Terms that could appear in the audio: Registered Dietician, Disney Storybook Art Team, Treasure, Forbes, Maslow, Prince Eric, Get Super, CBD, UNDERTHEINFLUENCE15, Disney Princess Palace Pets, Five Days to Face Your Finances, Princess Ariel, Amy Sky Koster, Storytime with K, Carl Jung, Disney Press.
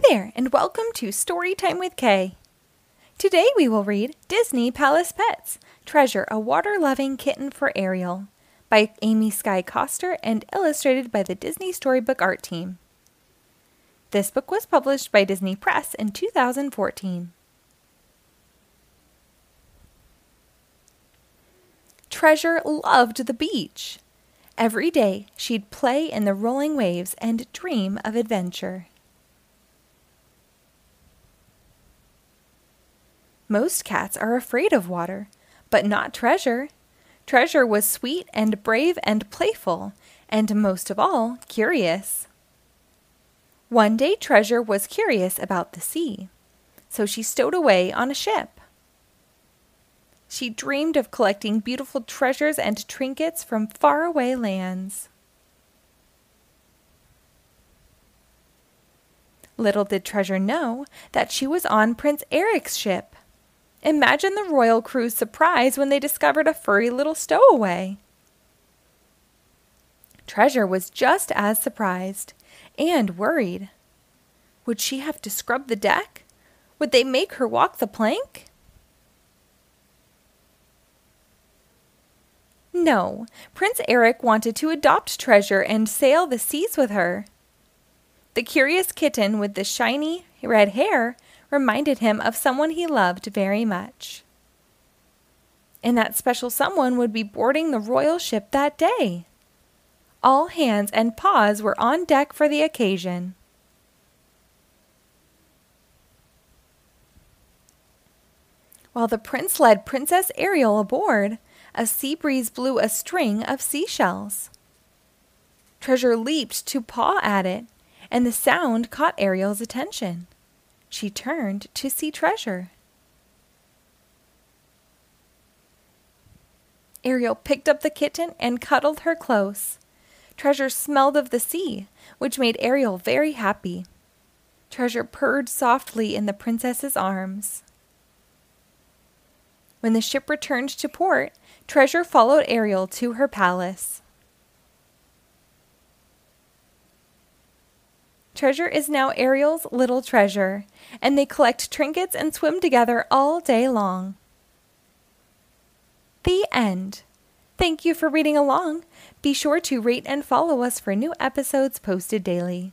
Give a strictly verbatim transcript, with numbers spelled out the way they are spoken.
Hi there, and welcome to Storytime with K. Today we will read Disney Palace Pets, Treasure, a Water-Loving Kitten for Ariel, by Amy Sky Koster and illustrated by the Disney Storybook Art Team. This book was published by Disney Press in two thousand fourteen. Treasure loved the beach. Every day she'd play in the rolling waves and dream of adventure. Most cats are afraid of water, but not Treasure. Treasure was sweet and brave and playful, and most of all, curious. One day Treasure was curious about the sea, so she stowed away on a ship. She dreamed of collecting beautiful treasures and trinkets from faraway lands. Little did Treasure know that she was on Prince Eric's ship. Imagine the royal crew's surprise when they discovered a furry little stowaway. Treasure was just as surprised and worried. Would she have to scrub the deck? Would they make her walk the plank? No, Prince Eric wanted to adopt Treasure and sail the seas with her. The curious kitten with the shiny red hair reminded him of someone he loved very much. And that special someone would be boarding the royal ship that day. All hands and paws were on deck for the occasion. While the prince led Princess Ariel aboard, a sea breeze blew a string of seashells. Treasure leaped to paw at it, and the sound caught Ariel's attention. She turned to see Treasure. Ariel picked up the kitten and cuddled her close. Treasure smelled of the sea, which made Ariel very happy. Treasure purred softly in the princess's arms. When the ship returned to port, Treasure followed Ariel to her palace. Treasure is now Ariel's little treasure, and they collect trinkets and swim together all day long. The end. Thank you for reading along. Be sure to rate and follow us for new episodes posted daily.